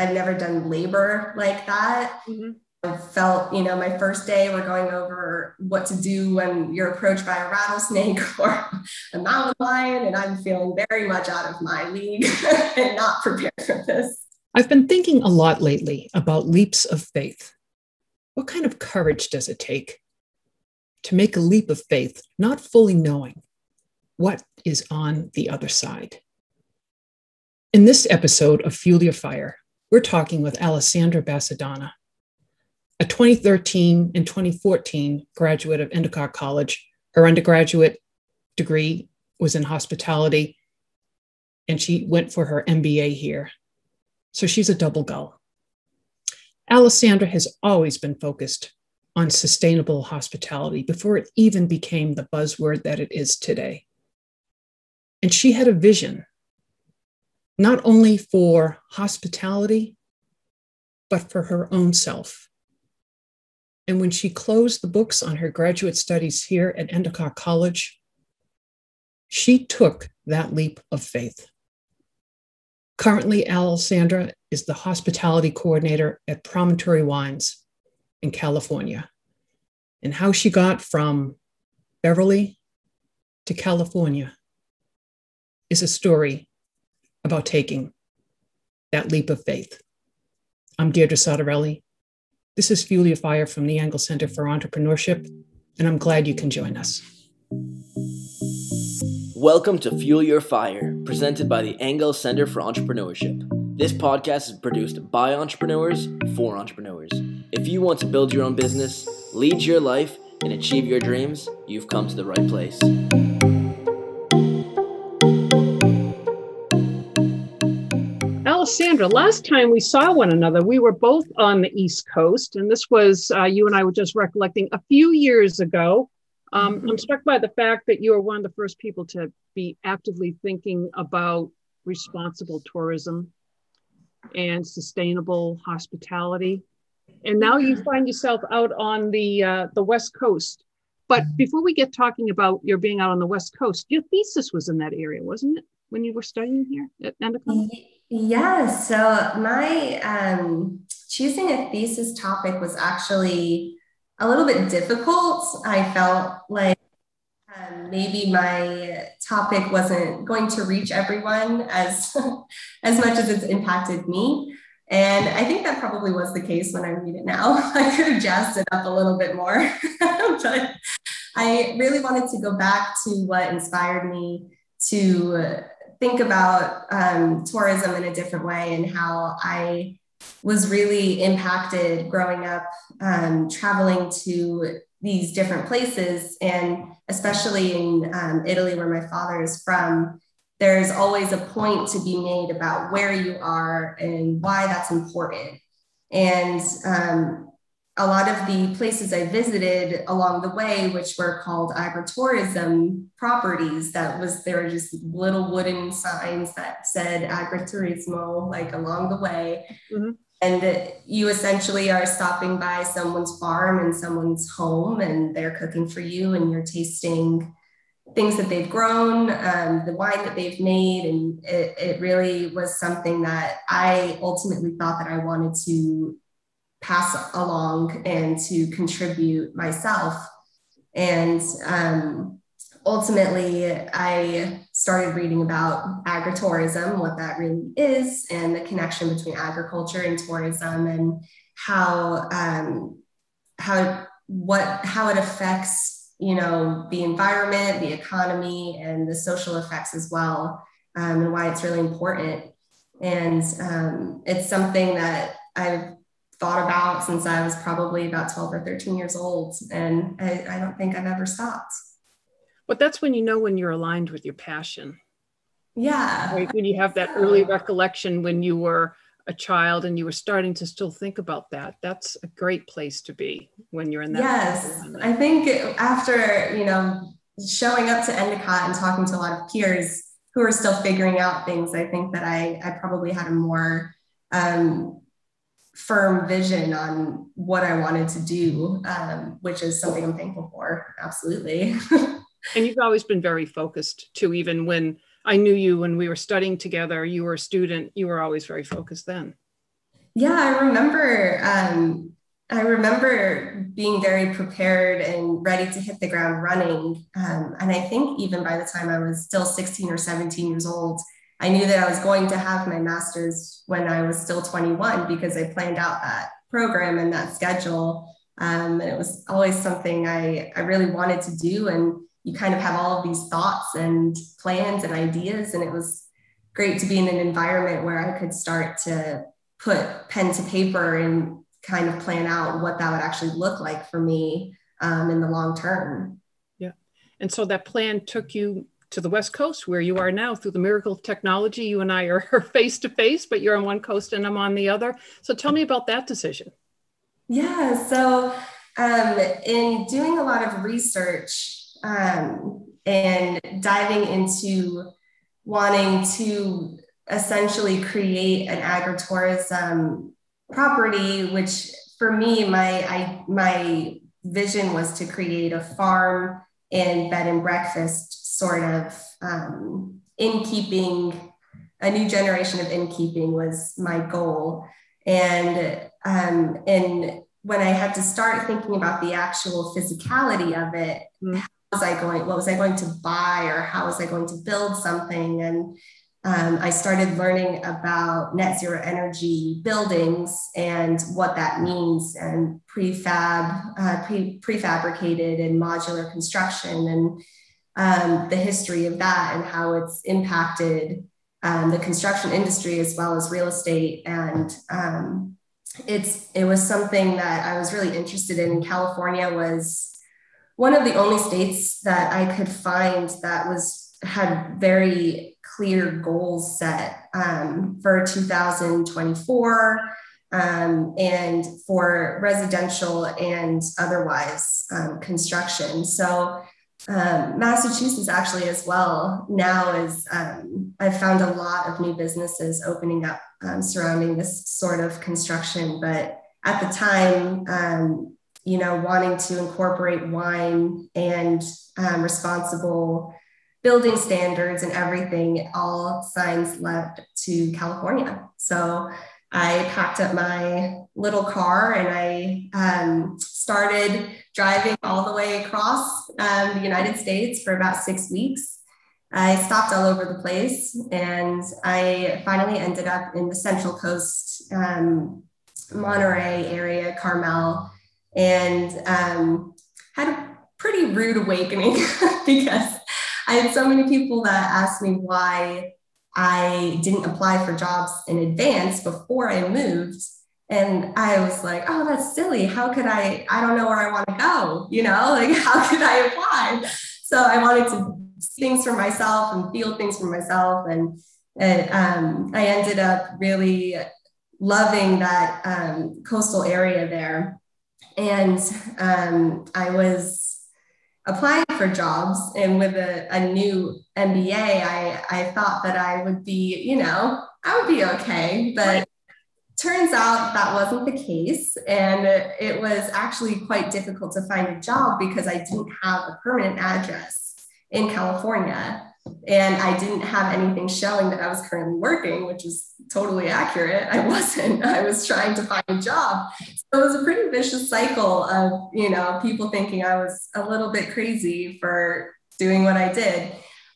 I've never done labor like that. Mm-hmm. I felt, you know, my first day we're going over what to do when you're approached by a rattlesnake or a mountain lion, and I'm feeling very much out of my league and not prepared for this. I've been thinking a lot lately about leaps of faith. What kind of courage does it take to make a leap of faith, not fully knowing what is on the other side? In this episode of Fuel Your Fire, we're talking with Alessandra Bassadana, a 2013 and 2014 graduate of Endicott College. Her undergraduate degree was in hospitality, and she went for her MBA here. So she's a double gull. Alessandra has always been focused on sustainable hospitality before it even became the buzzword that it is today. And she had a vision, not only for hospitality, but for her own self. And when she closed the books on her graduate studies here at Endicott College, she took that leap of faith. Currently, Alessandra is the hospitality coordinator at Promontory Wines in California. And how she got from Beverly to California is a story about taking that leap of faith. I'm Deirdre Sattarelli. This is Fuel Your Fire from the Angel Center for Entrepreneurship, and I'm glad you can join us. Welcome to Fuel Your Fire, presented by the Angel Center for Entrepreneurship. This podcast is produced by entrepreneurs for entrepreneurs. If you want to build your own business, lead your life, and achieve your dreams, you've come to the right place. Alessandra, last time we saw one another, we were both on the East Coast, and this was, you and I were just recollecting a few years ago. I'm struck by the fact that you were one of the first people to be actively thinking about responsible tourism and sustainable hospitality. And now you find yourself out on the West Coast. But before we get talking about your being out on the West Coast, your thesis was in that area, wasn't it, when you were studying here at Endicott? Yeah, so my choosing a thesis topic was actually a little bit difficult. I felt like maybe my topic wasn't going to reach everyone as much as it's impacted me. And I think that probably was the case when I read it now. I could have jazzed it up a little bit more, but I really wanted to go back to what inspired me to think about tourism in a different way and how I was really impacted growing up, traveling to these different places. And especially in Italy, where my father is from, there's always a point to be made about where you are and why that's important. And a lot of the places I visited along the way, which were called agritourism properties, there were just little wooden signs that said agriturismo, like along the way. Mm-hmm. And you essentially are stopping by someone's farm and someone's home, and they're cooking for you, and you're tasting things that they've grown, the wine that they've made. And it really was something that I ultimately thought that I wanted to pass along and to contribute myself. And ultimately, I started reading about agritourism, what that really is, and the connection between agriculture and tourism, and how it affects, you know, the environment, the economy, and the social effects as well, and why it's really important. And it's something that I've thought about since I was probably about 12 or 13 years old. And I don't think I've ever stopped. But that's when you know when you're aligned with your passion. Yeah. Right? When you have that early recollection when you were a child and you were starting to still think about that. That's a great place to be when you're in that. Yes. I think after, you know, showing up to Endicott and talking to a lot of peers who are still figuring out things, I think that I probably had a more firm vision on what I wanted to do, which is something I'm thankful for. Absolutely. And you've always been very focused too. Even when I knew you, when we were studying together, you were a student, you were always very focused then. Yeah, I remember being very prepared and ready to hit the ground running. And I think even by the time I was still 16 or 17 years old, I knew that I was going to have my master's when I was still 21 because I planned out that program and that schedule. And it was always something I really wanted to do. And you kind of have all of these thoughts and plans and ideas. And it was great to be in an environment where I could start to put pen to paper and kind of plan out what that would actually look like for me in the long term. Yeah. And so that plan took you to the West Coast where you are now through the miracle of technology. You and I are face to face, but you're on one coast and I'm on the other. So tell me about that decision. Yeah. So in doing a lot of research and diving into wanting to essentially create an agritourism property, which for me, my vision was to create a farm and bed and breakfast sort of innkeeping, a new generation of innkeeping was my goal. And when I had to start thinking about the actual physicality of it, what was I going to buy or how was I going to build something? And I started learning about net zero energy buildings and what that means, and prefabricated and modular construction, and the history of that and how it's impacted the construction industry as well as real estate. And it was something that I was really interested in. California was one of the only states that I could find that had very clear goals set for 2024 and for residential and otherwise construction. So Massachusetts actually as well now is, I've found a lot of new businesses opening up surrounding this sort of construction. But at the time, wanting to incorporate wine and responsible building standards and everything, all signs led to California. So I packed up my little car and I started driving all the way across the United States for about 6 weeks. I stopped all over the place and I finally ended up in the Central Coast, Monterey area, Carmel, and had a pretty rude awakening because I had so many people that asked me why I didn't apply for jobs in advance before I moved. And I was like, oh, that's silly. How could I don't know where I want to go, how could I apply? So I wanted to see things for myself and feel things for myself. And I ended up really loving that coastal area there. And I was applying for jobs, and with a new MBA, I thought that I would be, I would be okay, but turns out that wasn't the case. And it was actually quite difficult to find a job because I didn't have a permanent address in California and I didn't have anything showing that I was currently working, which is totally accurate. I was trying to find a job. So it was a pretty vicious cycle of, people thinking I was a little bit crazy for doing what I did.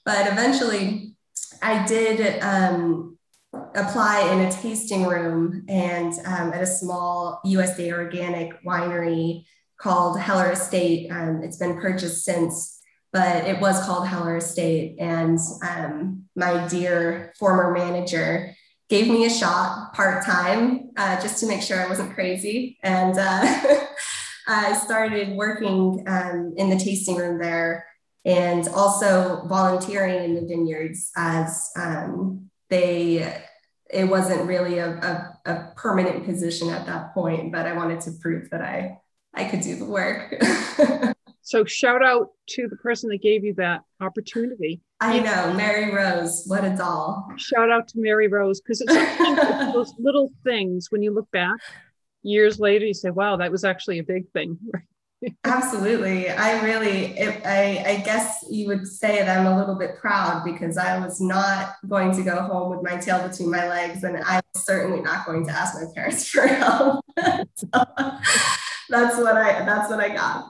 But eventually I did apply in a tasting room and at a small USDA organic winery called Heller Estate. It's been purchased since, but it was called Heller Estate. And my dear former manager gave me a shot part-time just to make sure I wasn't crazy. And I started working in the tasting room there and also volunteering in the vineyards as it wasn't really a permanent position at that point, but I wanted to prove that I could do the work. So shout out to the person that gave you that opportunity. I know, Mary Rose, what a doll. Shout out to Mary Rose, because it's those little things when you look back years later, you say, wow, that was actually a big thing. Absolutely. I guess you would say that I'm a little bit proud, because I was not going to go home with my tail between my legs, and I was certainly not going to ask my parents for help. So that's what I got.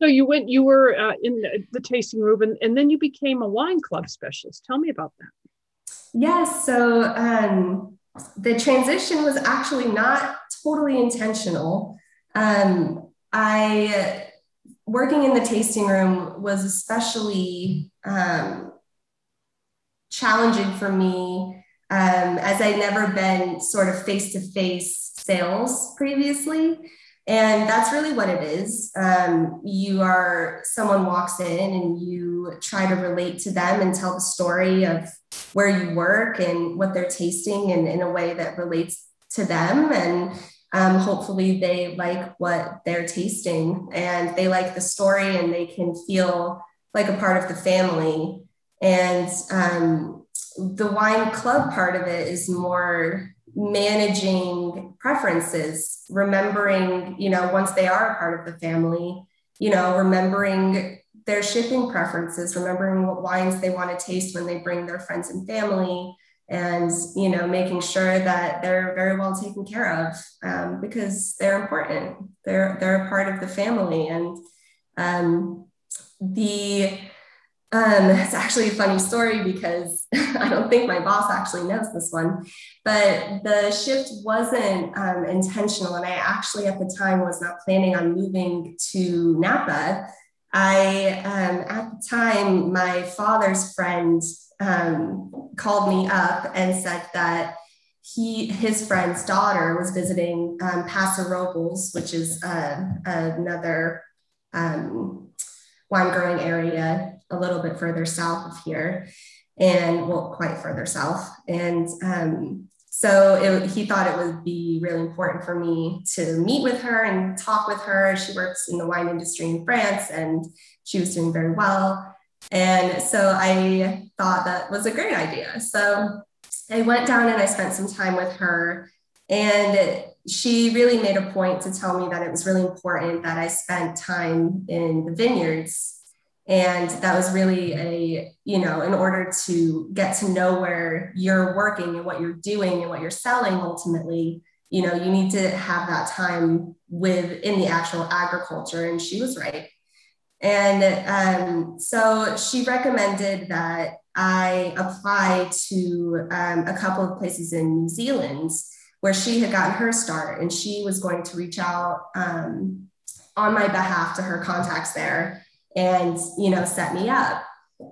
So you were in the tasting room, and then you became a wine club specialist. Tell me about that. Yes. So the transition was actually not totally intentional. Working in the tasting room was especially challenging for me, as I'd never been sort of face-to-face sales previously. And that's really what it is. Someone walks in and you try to relate to them and tell the story of where you work and what they're tasting, and in a way that relates to them. And hopefully they like what they're tasting and they like the story and they can feel like a part of the family. And the wine club part of it is more managing preferences, remembering, once they are a part of the family, remembering their shipping preferences, remembering what wines they want to taste when they bring their friends and family, and, making sure that they're very well taken care of, because they're important. They're a part of the family. And it's actually a funny story, because I don't think my boss actually knows this one, but the shift wasn't intentional. And I actually at the time was not planning on moving to Napa. At the time, my father's friend called me up and said that his friend's daughter was visiting Paso Robles, which is another wine growing area a little bit further south of here, and quite further south. And he thought it would be really important for me to meet with her and talk with her. She works in the wine industry in France, and she was doing very well. And so I thought that was a great idea. So I went down and I spent some time with her, and she really made a point to tell me that it was really important that I spent time in the vineyards. And that was really in order to get to know where you're working and what you're doing and what you're selling, ultimately, you need to have that time within the actual agriculture. And she was right. And so she recommended that I apply to a couple of places in New Zealand where she had gotten her start, and she was going to reach out on my behalf to her contacts there and, set me up.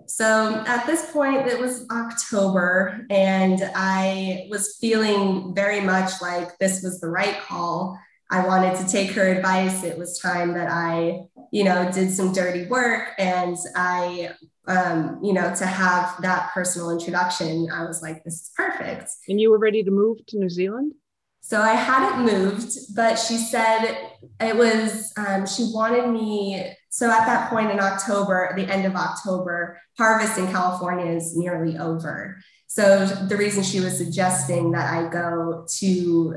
So at this point, it was October, and I was feeling very much like this was the right call. I wanted to take her advice. It was time that I, did some dirty work, and I, to have that personal introduction, I was like, this is perfect. And you were ready to move to New Zealand? So I hadn't moved, but she said it was, she wanted me. So at that point in October, the end of October, harvest in California is nearly over. So the reason she was suggesting that I go to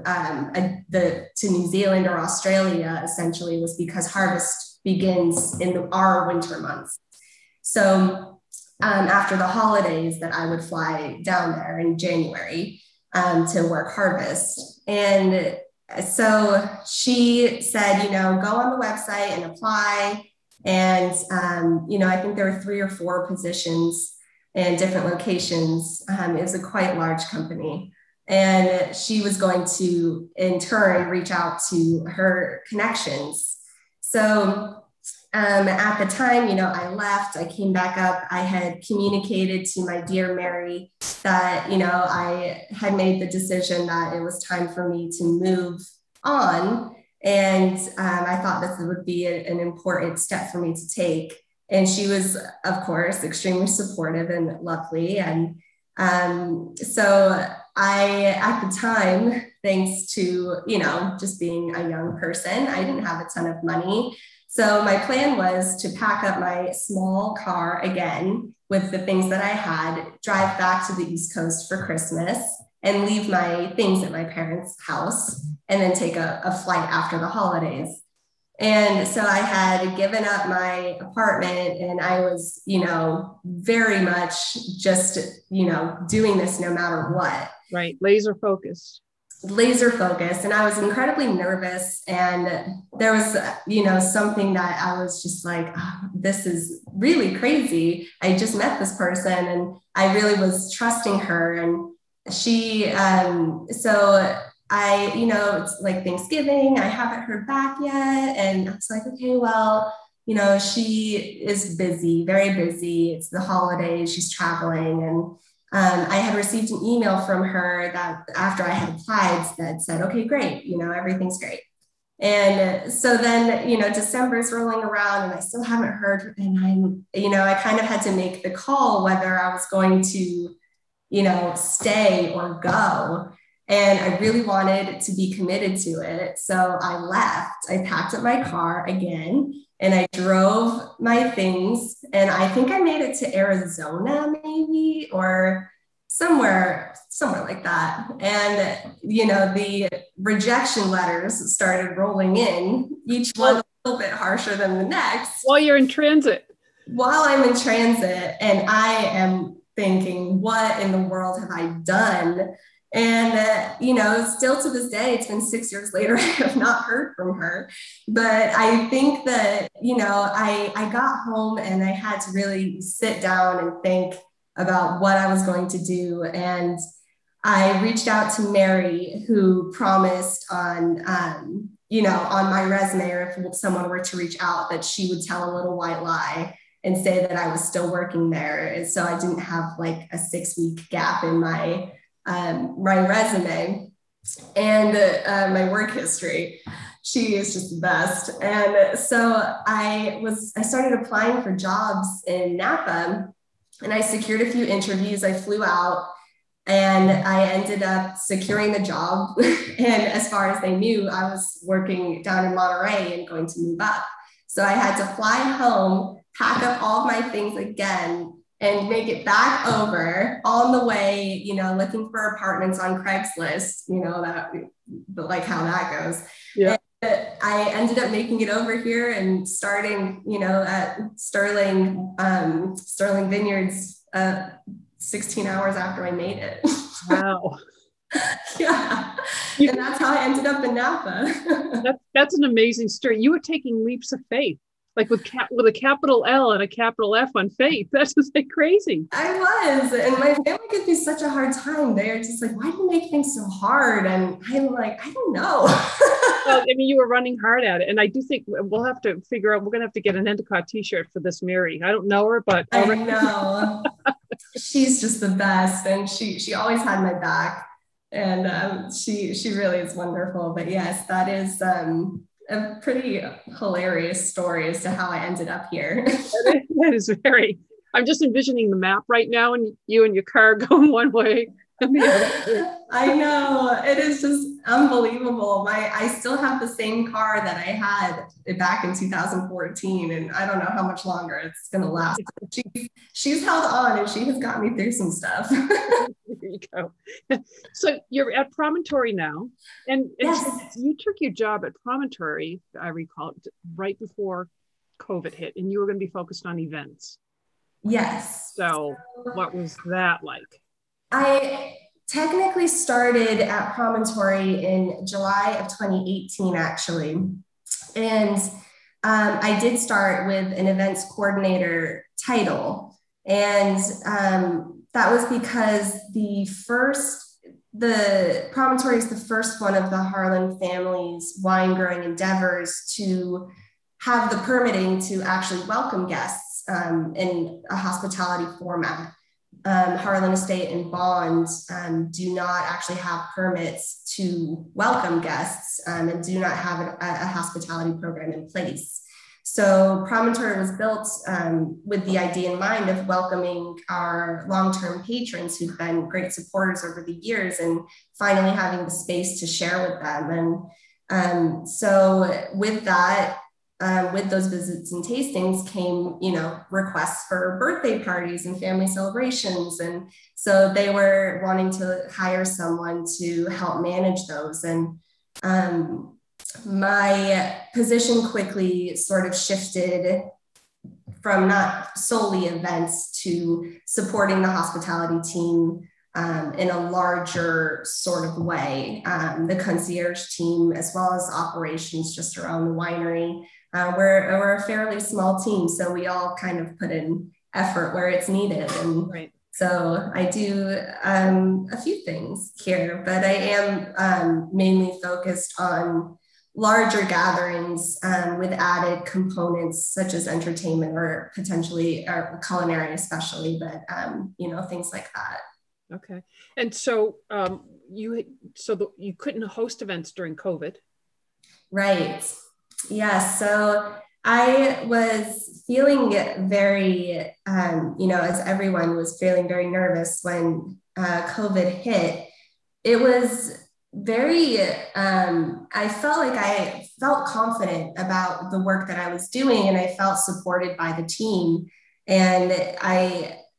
New Zealand or Australia essentially was because harvest begins in our winter months. So after the holidays, that I would fly down there in January to work harvest. And so she said, go on the website and apply. And, I think there were 3 or 4 positions in different locations. It was a quite large company. And she was going to, in turn, reach out to her connections. So at the time, I left, I came back up, I had communicated to my dear Mary that, I had made the decision that it was time for me to move on. And I thought this would be an important step for me to take. And she was, of course, extremely supportive and lovely. And so I, at the time, thanks to, just being a young person, I didn't have a ton of money. So my plan was to pack up my small car again with the things that I had, drive back to the East Coast for Christmas, and leave my things at my parents' house, and then take a flight after the holidays. And so I had given up my apartment and I was, you know, very much just, you know, doing this no matter what. Right. Laser focused. And I was incredibly nervous. And there was, you know, something that I was just like, oh, this is really crazy. I just met this person and I really was trusting her. And she, so I, you know, it's like Thanksgiving, I haven't heard back yet. And I was like, okay, well, you know, she is busy, very busy. It's the holidays, she's traveling. And I had received an email from her that after I had applied that said, okay, great, you know, everything's great. And so then, you know, December's rolling around and I still haven't heard. And I, you know, I kind of had to make the call whether I was going to, you know, stay or go. And I really wanted to be committed to it. So I left, I packed up my car again, and I drove my things. And I think I made it to Arizona maybe, or somewhere like that. And, you know, the rejection letters started rolling in, each one a little bit harsher than the next. While I'm in transit, and I am thinking, what in the world have I done? And, you know, still to this day, it's been 6 years later, I have not heard from her. But I think that, you know, I got home and I had to really sit down and think about what I was going to do. And I reached out to Mary, who promised on, you know, on my resume, or if someone were to reach out, that she would tell a little white lie and say that I was still working there. And so I didn't have like a 6-week gap in my resume and my work history. She is just the best. And so I started applying for jobs in Napa, and I secured a few interviews. I flew out and I ended up securing the job. And as far as they knew, I was working down in Monterey and going to move up. So I had to fly home, pack up all my things again, and make it back over on the way, you know, looking for apartments on Craigslist, you know, but like how that goes. Yeah. And I ended up making it over here and starting, you know, at Sterling Vineyards, 16 hours after I made it. Wow. Yeah. And that's how I ended up in Napa. That's an amazing story. You were taking leaps of faith. Like with a capital L and a capital F on faith. That's just like crazy. I was. And my family gives me such a hard time. They're just like, why do you make things so hard? And I'm like, I don't know. Well, I mean, you were running hard at it. And I do think we'll have to figure out, we're going to have to get an Endicott t-shirt for this Mary. I don't know her, but I know. She's just the best. And she always had my back. And she really is wonderful. But yes, that is... a pretty hilarious story as to how I ended up here. I'm just envisioning the map right now, and you and your car going one way. I know, it is just unbelievable. I still have the same car that I had back in 2014, and I don't know how much longer it's going to last. She's held on, and she has got me through some stuff. There you go. So you're at Promontory now, and yes. You took your job at Promontory, I recall, right before COVID hit, and you were going to be focused on events. Yes. So what was that like? I technically started at Promontory in July of 2018, actually. And I did start with an events coordinator title. And that was because the Promontory is the first one of the Harlan family's wine growing endeavors to have the permitting to actually welcome guests in a hospitality format. Harlan Estate and Bond do not actually have permits to welcome guests and do not have a hospitality program in place. So Promontory was built with the idea in mind of welcoming our long-term patrons who've been great supporters over the years and finally having the space to share with them. And so with that, with those visits and tastings came, you know, requests for birthday parties and family celebrations. And so they were wanting to hire someone to help manage those. And my position quickly sort of shifted from not solely events to supporting the hospitality team in a larger sort of way, the concierge team, as well as operations just around the winery. We're a fairly small team, so we all kind of put in effort where it's needed. And right. So I do a few things here, but I am mainly focused on larger gatherings with added components such as entertainment or potentially or culinary especially, but things like that. Okay. And so you couldn't host events during COVID. Right. Yeah. So I was feeling very, as everyone was feeling very nervous when COVID hit. It was very, I felt like I felt confident about the work that I was doing, and I felt supported by the team. And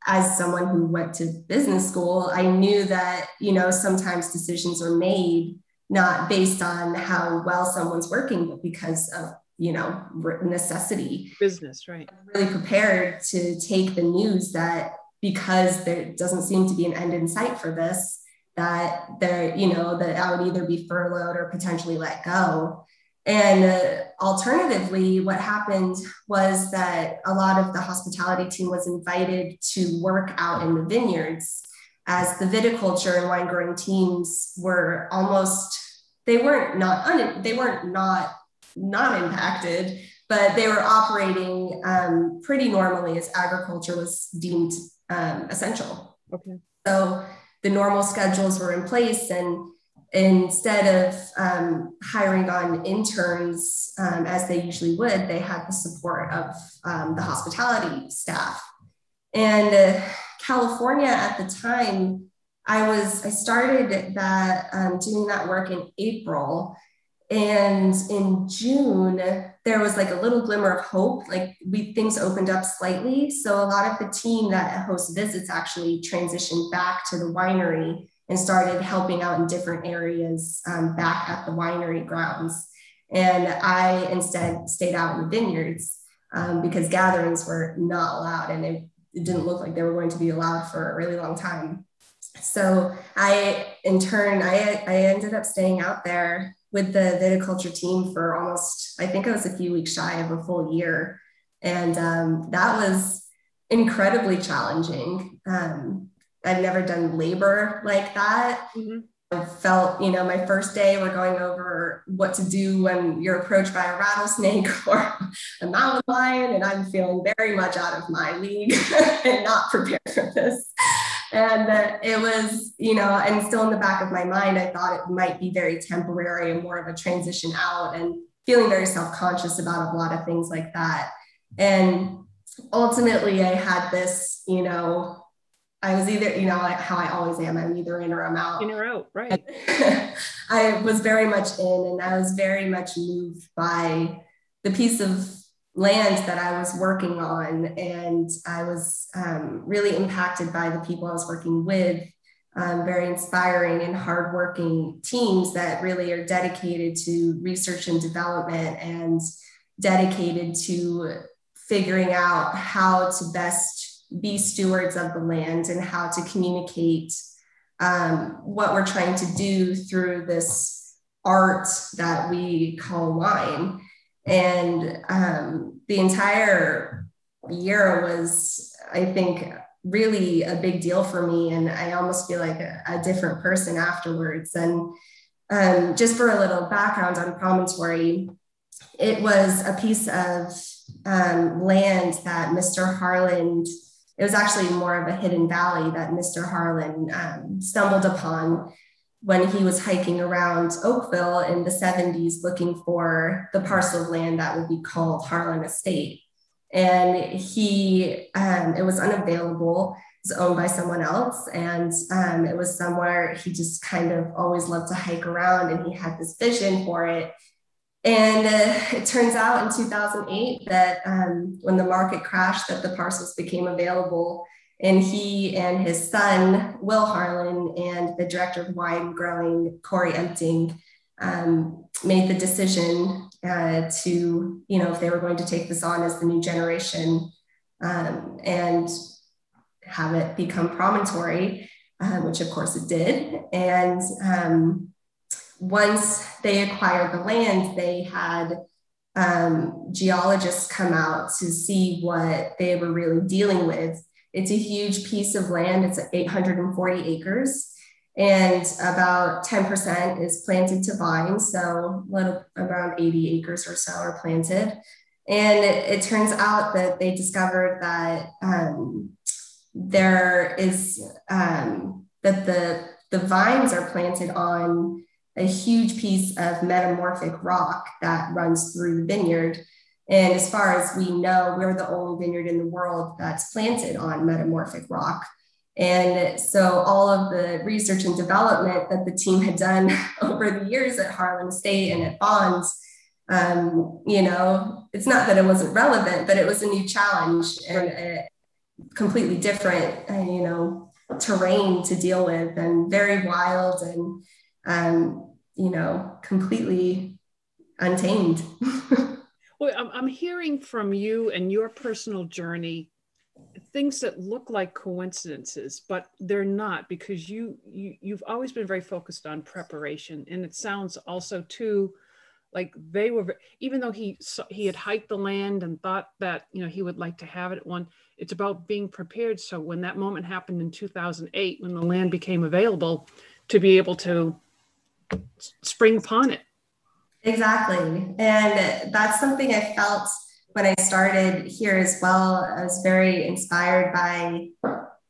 as someone who went to business school, I knew that, sometimes decisions are made not based on how well someone's working, but because of, necessity. Business, right. I'm really prepared to take the news that because there doesn't seem to be an end in sight for this, that I would either be furloughed or potentially let go. And alternatively, what happened was that a lot of the hospitality team was invited to work out in the vineyards, as the viticulture and wine growing teams were not impacted, but they were operating pretty normally, as agriculture was deemed essential. Okay. So the normal schedules were in place, and instead of hiring on interns as they usually would, they had the support of the hospitality staff. And California at the time, I started that doing that work in April, and in June there was like a little glimmer of hope, things opened up slightly. So a lot of the team that hosts visits actually transitioned back to the winery and started helping out in different areas back at the winery grounds. And I instead stayed out in the vineyards because gatherings were not allowed, and it didn't look like they were going to be allowed for a really long time. So I ended up staying out there with the viticulture team for almost, I think I was a few weeks shy of a full year. And that was incredibly challenging. I've never done labor like that. Mm-hmm. I felt, my first day we're going over what to do when you're approached by a rattlesnake or a mountain lion, and I'm feeling very much out of my league and not prepared for this. And it was, and still in the back of my mind, I thought it might be very temporary and more of a transition out, and feeling very self-conscious about a lot of things like that. And ultimately I had this, I was either, how I always am, I'm either in or I'm out. In or out, right. I was very much in, and I was very much moved by the piece of land that I was working on. And I was really impacted by the people I was working with, very inspiring and hardworking teams that really are dedicated to research and development, and dedicated to figuring out how to best be stewards of the land and how to communicate what we're trying to do through this art that we call wine. And the entire year was, I think, really a big deal for me. And I almost feel like a different person afterwards. And just for a little background on Promontory, it was a piece of land that Mr. Harlan, it was actually more of a hidden valley that Mr. Harlan stumbled upon when he was hiking around Oakville in the 70s, looking for the parcel of land that would be called Harlan Estate. And it was unavailable. It was owned by someone else. And it was somewhere he just kind of always loved to hike around, and he had this vision for it. And it turns out in 2008 that when the market crashed, that the parcels became available, and he and his son, Will Harlan, and the director of wine growing, Corey Empting, made the decision to, you know, if they were going to take this on as the new generation and have it become Promontory, which of course it did. And once they acquired the land, they had geologists come out to see what they were really dealing with. It's a huge piece of land. It's 840 acres. And about 10% is planted to vine. So little around 80 acres or so are planted. And it turns out that they discovered that there is, that the vines are planted on a huge piece of metamorphic rock that runs through the vineyard. And as far as we know, we're the only vineyard in the world that's planted on metamorphic rock. And so all of the research and development that the team had done over the years at Harlan Estate and at Bonds, you know, it's not that it wasn't relevant, but it was a new challenge and a completely different, you know, terrain to deal with, and very wild and, you know, completely untamed. Well, I'm hearing from you and your personal journey things that look like coincidences, but they're not, because you've always been very focused on preparation. And it sounds also too like they were, even though he had hiked the land and thought that, you know, he would like to have it at one, it's about being prepared. So when that moment happened in 2008, when the land became available, to be able to spring upon it. Exactly. And that's something I felt when I started here as well. I was very inspired by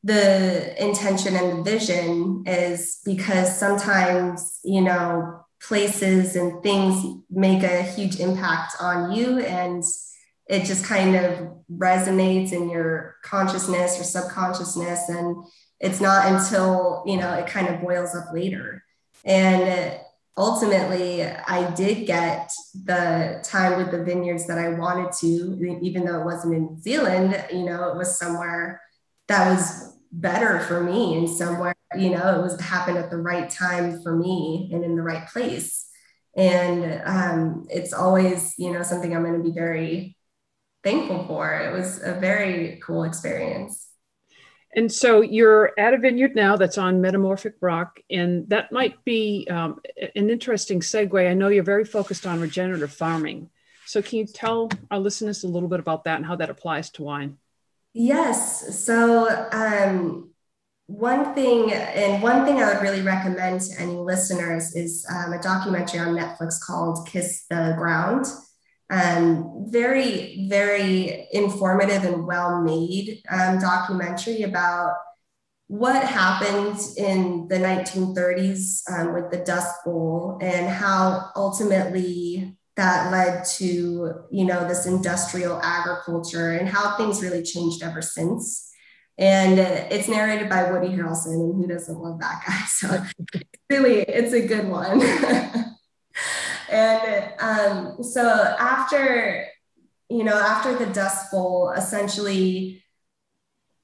the intention and the vision, is because sometimes, you know, places and things make a huge impact on you, and it just kind of resonates in your consciousness or subconsciousness. And it's not until, you know, it kind of boils up later. And ultimately, I did get the time with the vineyards that I wanted to, even though it wasn't in New Zealand. You know, it was somewhere that was better for me, and somewhere, you know, it was happened at the right time for me and in the right place. And it's always, you know, something I'm going to be very thankful for. It was a very cool experience. And so you're at a vineyard now that's on metamorphic rock, and that might be an interesting segue. I know you're very focused on regenerative farming. So can you tell our listeners a little bit about that and how that applies to wine? Yes. So one thing I would really recommend to any listeners is a documentary on Netflix called Kiss the Ground. Very, very informative and well-made documentary about what happened in the 1930s with the Dust Bowl, and how ultimately that led to, you know, this industrial agriculture, and how things really changed ever since. And it's narrated by Woody Harrelson, and who doesn't love that guy? So really, it's a good one. And so after the Dust Bowl, essentially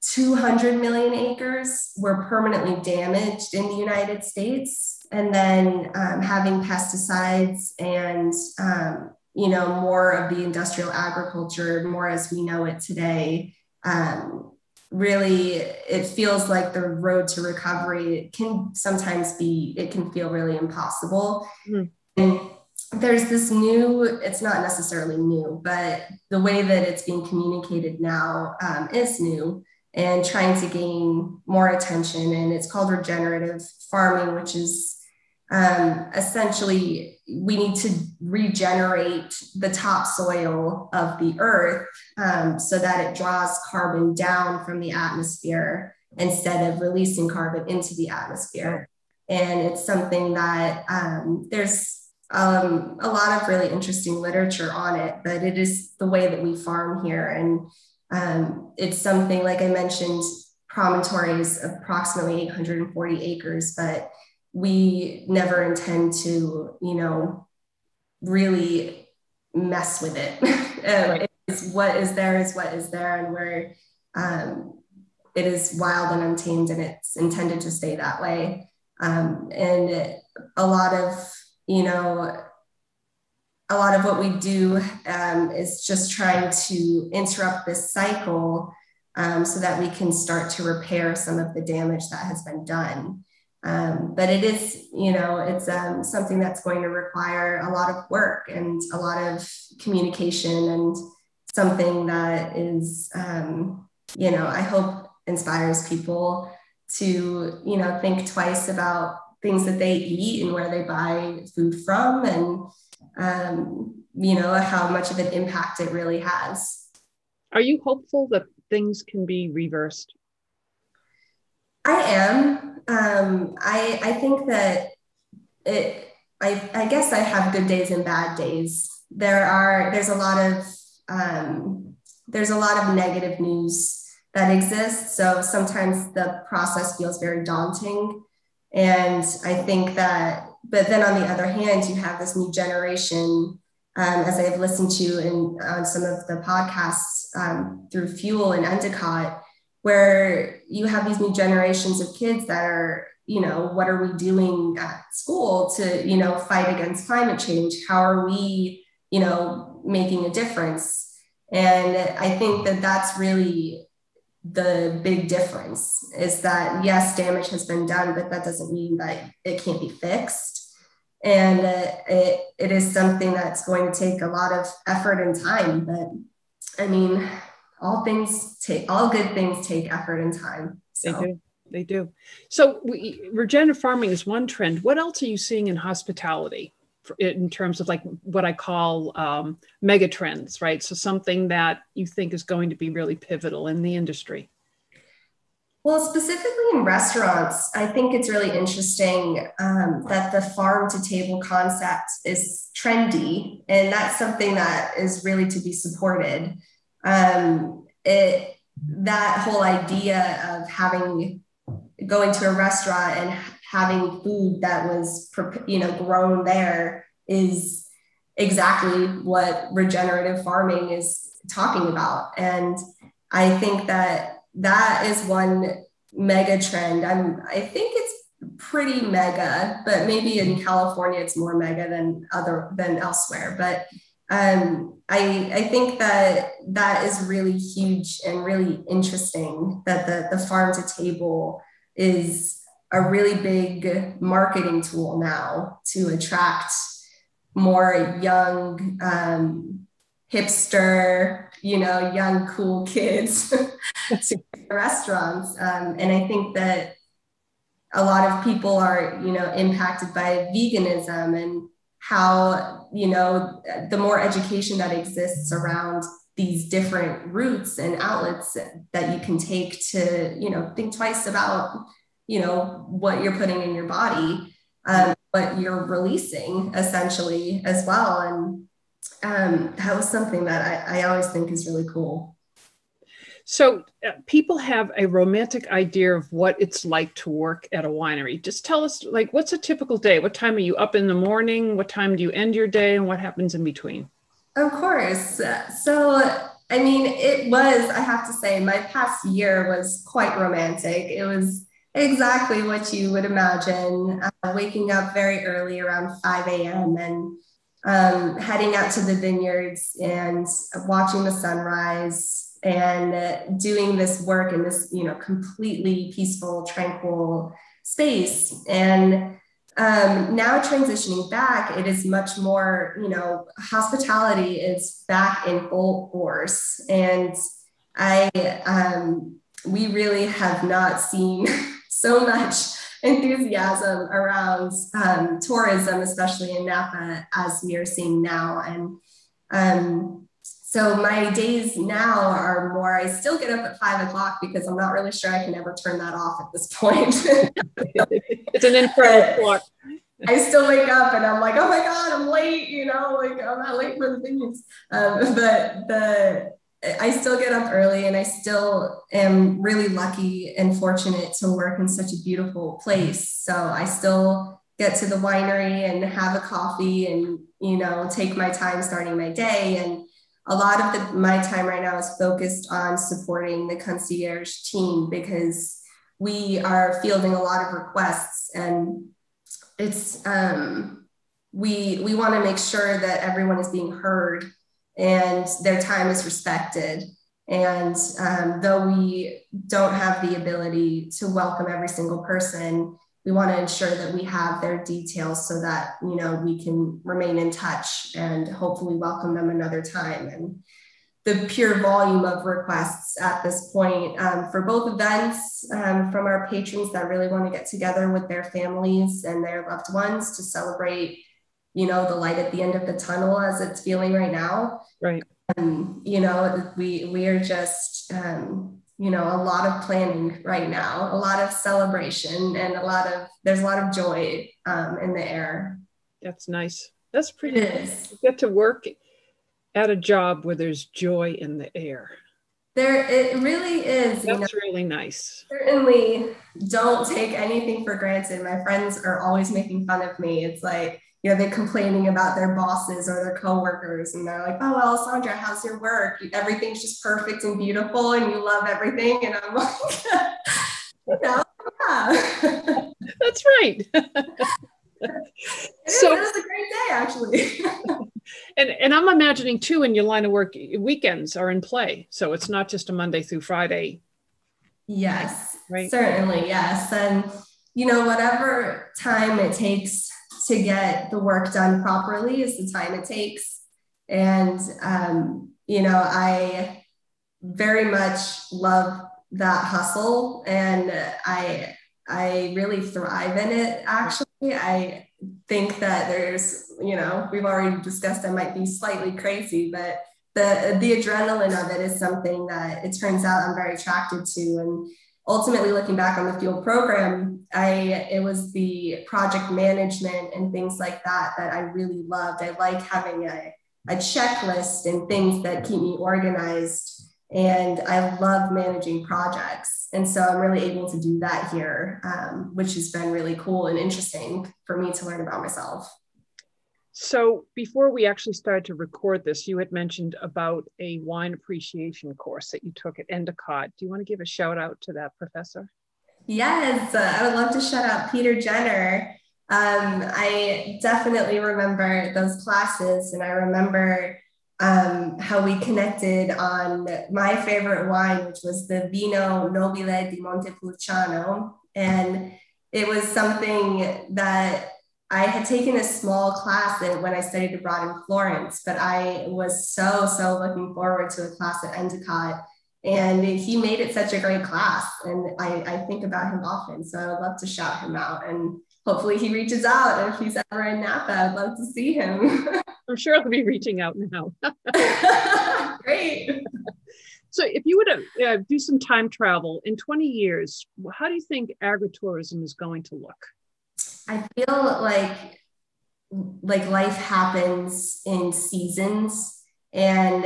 200 million acres were permanently damaged in the United States. And then having pesticides and, you know, more of the industrial agriculture, more as we know it today, really, it feels like the road to recovery can sometimes be, it can feel really impossible. Mm. And there's this new, it's not necessarily new, but the way that it's being communicated now is new and trying to gain more attention. And it's called regenerative farming, which is essentially we need to regenerate the topsoil of the earth so that it draws carbon down from the atmosphere instead of releasing carbon into the atmosphere. And it's something that there's a lot of really interesting literature on it, but it is the way that we farm here. And it's something, like I mentioned, Promontory is approximately 840 acres, but we never intend to, you know, really mess with it. Right. It's what is there is what is there. And we're, it is wild and untamed, and it's intended to stay that way. And a lot of, you know, a lot of what we do is just trying to interrupt this cycle so that we can start to repair some of the damage that has been done. But it is, you know, it's something that's going to require a lot of work and a lot of communication, and something that is, you know, I hope inspires people to, you know, think twice about things that they eat and where they buy food from, and, you know, how much of an impact it really has. Are you hopeful that things can be reversed? I am. I think that it, I guess I have good days and bad days. There's a lot of, negative news that exists. So sometimes the process feels very daunting. And I think that, but then on the other hand, you have this new generation, as I've listened to in some of the podcasts through Fuel and Endicott, where you have these new generations of kids that are, you know, what are we doing at school to, you know, fight against climate change? How are we, you know, making a difference? And I think that that's really the big difference, is that, yes, damage has been done, but that doesn't mean that it can't be fixed. And it is something that's going to take a lot of effort and time, but I mean, all good things take effort and time. So. They do. So regenerative farming is one trend. What else are you seeing in hospitality in terms of like what I call mega trends, right? So something that you think is going to be really pivotal in the industry. Well, specifically in restaurants, I think it's really interesting that the farm to table concept is trendy, and that's something that is really to be supported. That whole idea of going to a restaurant and having food that was, you know, grown there is exactly what regenerative farming is talking about. And I think that that is one mega trend. I think it's pretty mega, but maybe in California, it's more mega than elsewhere. But I think that is really huge and really interesting that the farm to table is a really big marketing tool now to attract more young, hipster, you know, young, cool kids to restaurants. And I think that a lot of people are, you know, impacted by veganism, and how, you know, the more education that exists around these different routes and outlets that you can take to, you know, think twice about, you know, what you're putting in your body, what you're releasing essentially as well. And that was something that I always think is really cool. So people have a romantic idea of what it's like to work at a winery. Just tell us, like, what's a typical day? What time are you up in the morning? What time do you end your day? And what happens in between? Of course. So, I mean, it was, I have to say, my past year was quite romantic. It was exactly what you would imagine, waking up very early around 5 a.m. and heading out to the vineyards and watching the sunrise, and doing this work in this, you know, completely peaceful, tranquil space. And now transitioning back, it is much more, you know, hospitality is back in full force. And we really have not seen so much enthusiasm around tourism, especially in Napa, as we are seeing now. And so my days now are more, I still get up at 5 o'clock because I'm not really sure I can ever turn that off at this point. It's an infernal clock. I still wake up and I'm like, oh my God, I'm late, you know, like I'm not late for the vineyards. But I still get up early, and I still am really lucky and fortunate to work in such a beautiful place. So I still get to the winery and have a coffee and, you know, take my time starting my day. And a lot of my time right now is focused on supporting the concierge team, because we are fielding a lot of requests, and it's we want to make sure that everyone is being heard and their time is respected. And though we don't have the ability to welcome every single person, we want to ensure that we have their details so that, you know, we can remain in touch and hopefully welcome them another time. And the pure volume of requests at this point for both events from our patrons that really want to get together with their families and their loved ones to celebrate, you know, the light at the end of the tunnel as it's feeling right now. Right. You know, we are just, you know, a lot of planning right now, a lot of celebration, and there's a lot of joy in the air. That's nice. That's pretty nice. You get to work at a job where there's joy in the air. There, it really is. That's, you know, really nice. Certainly don't take anything for granted. My friends are always making fun of me. It's like, you know, they're complaining about their bosses or their coworkers, and they're like, "Oh, Alessandra, how's your work? Everything's just perfect and beautiful, and you love everything." And I'm like, you know, yeah. That's right. So it was a great day, actually. and I'm imagining too, in your line of work, weekends are in play, so it's not just a Monday through Friday. Yes, right? Certainly, yes, and you know, whatever time it takes to get the work done properly is the time it takes. And, you know, I very much love that hustle, and I really thrive in it. Actually, I think that there's, you know, we've already discussed, I might be slightly crazy, but the adrenaline of it is something that it turns out I'm very attracted to. And ultimately, looking back on the Fuel program, it was the project management and things like that I really loved. I like having a checklist and things that keep me organized, and I love managing projects. And so I'm really able to do that here, which has been really cool and interesting for me to learn about myself. So before we actually started to record this, you had mentioned about a wine appreciation course that you took at Endicott. Do you want to give a shout out to that professor? Yes, I would love to shout out Peter Jenner. I definitely remember those classes, and I remember how we connected on my favorite wine, which was the Vino Nobile di Montepulciano. And it was something that I had taken a small class when I studied abroad in Florence, but I was so looking forward to a class at Endicott, and he made it such a great class, and I think about him often, so I would love to shout him out, and hopefully he reaches out, and if he's ever in Napa, I'd love to see him. I'm sure he'll be reaching out now. Great. So if you were to do some time travel in 20 years, how do you think agritourism is going to look? I feel like life happens in seasons, and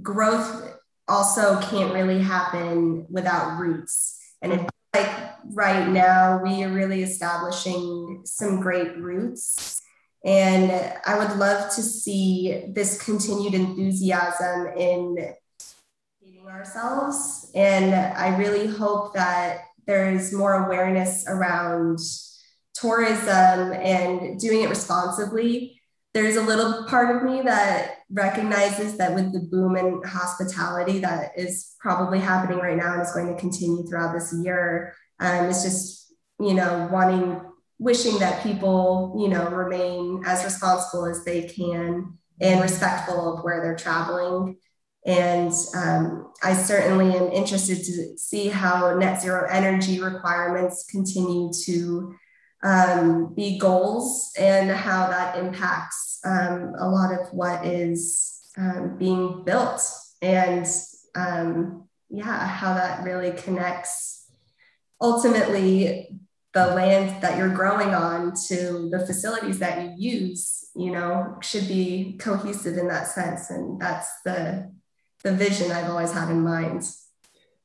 growth also can't really happen without roots. And it's like right now we are really establishing some great roots, and I would love to see this continued enthusiasm in feeding ourselves. And I really hope that there is more awareness around tourism and doing it responsibly. There's a little part of me that recognizes that with the boom in hospitality that is probably happening right now and is going to continue throughout this year, it's just, you know, wishing that people, you know, remain as responsible as they can and respectful of where they're traveling. And I certainly am interested to see how net zero energy requirements continue to be goals, and how that impacts a lot of what is being built, and how that really connects ultimately the land that you're growing on to the facilities that you use, you know, should be cohesive in that sense. And that's the vision I've always had in mind.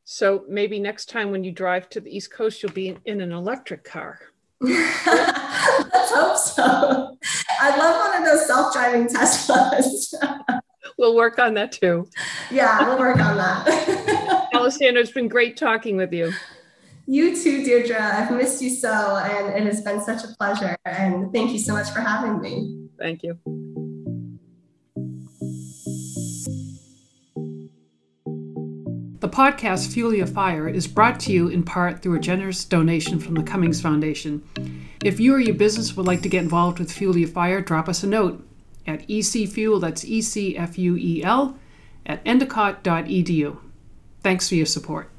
So maybe next time when you drive to the East Coast, you'll be in an electric car. Let's hope so. I'd love one of those self-driving Teslas. We'll work on that too. Yeah, we'll work on that. Alessandra, it's been great talking with you. You too, Deirdre. I've missed you so, and it has been such a pleasure. And thank you so much for having me. Thank you. The podcast Fuel Your Fire is brought to you in part through a generous donation from the Cummings Foundation. If you or your business would like to get involved with Fuel Your Fire, drop us a note at ecfuel, that's ECFUEL, at endicott.edu. Thanks for your support.